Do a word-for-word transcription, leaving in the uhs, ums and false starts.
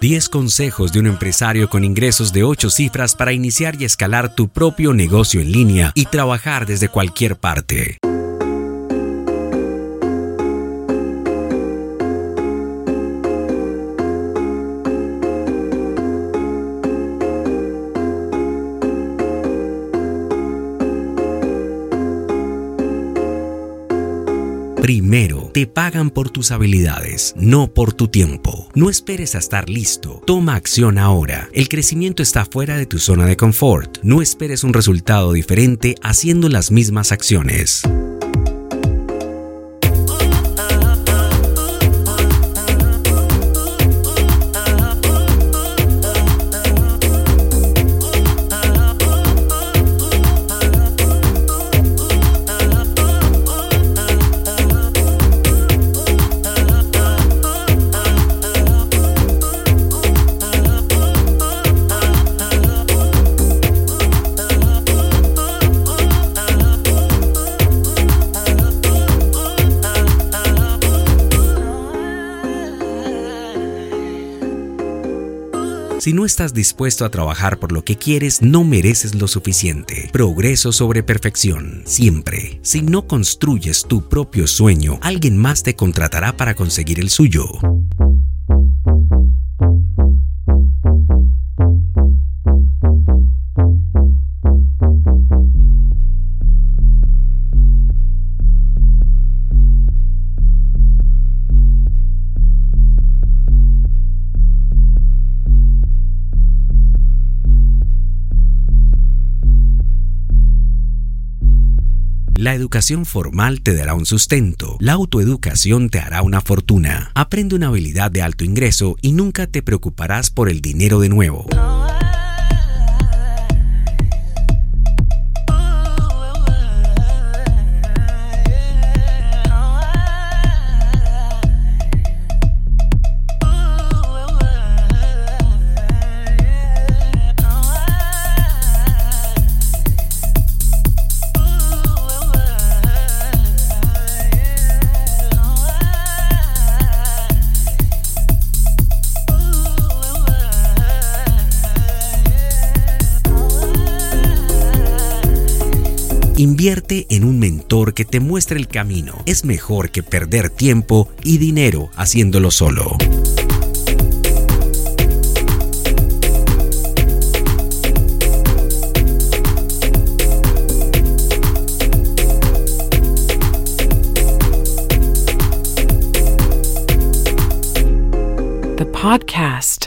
diez consejos de un empresario con ingresos de ocho cifras para iniciar y escalar tu propio negocio en línea y trabajar desde cualquier parte. Primero, te pagan por tus habilidades, no por tu tiempo. No esperes a estar listo. Toma acción ahora. El crecimiento está fuera de tu zona de confort. No esperes un resultado diferente haciendo las mismas acciones. Si no estás dispuesto a trabajar por lo que quieres, no mereces lo suficiente. Progreso sobre perfección, siempre. Si no construyes tu propio sueño, alguien más te contratará para conseguir el suyo. La educación formal te dará un sustento, la autoeducación te hará una fortuna. Aprende una habilidad de alto ingreso y nunca te preocuparás por el dinero de nuevo. Invierte en un mentor que te muestre el camino. Es mejor que perder tiempo y dinero haciéndolo solo. The podcast.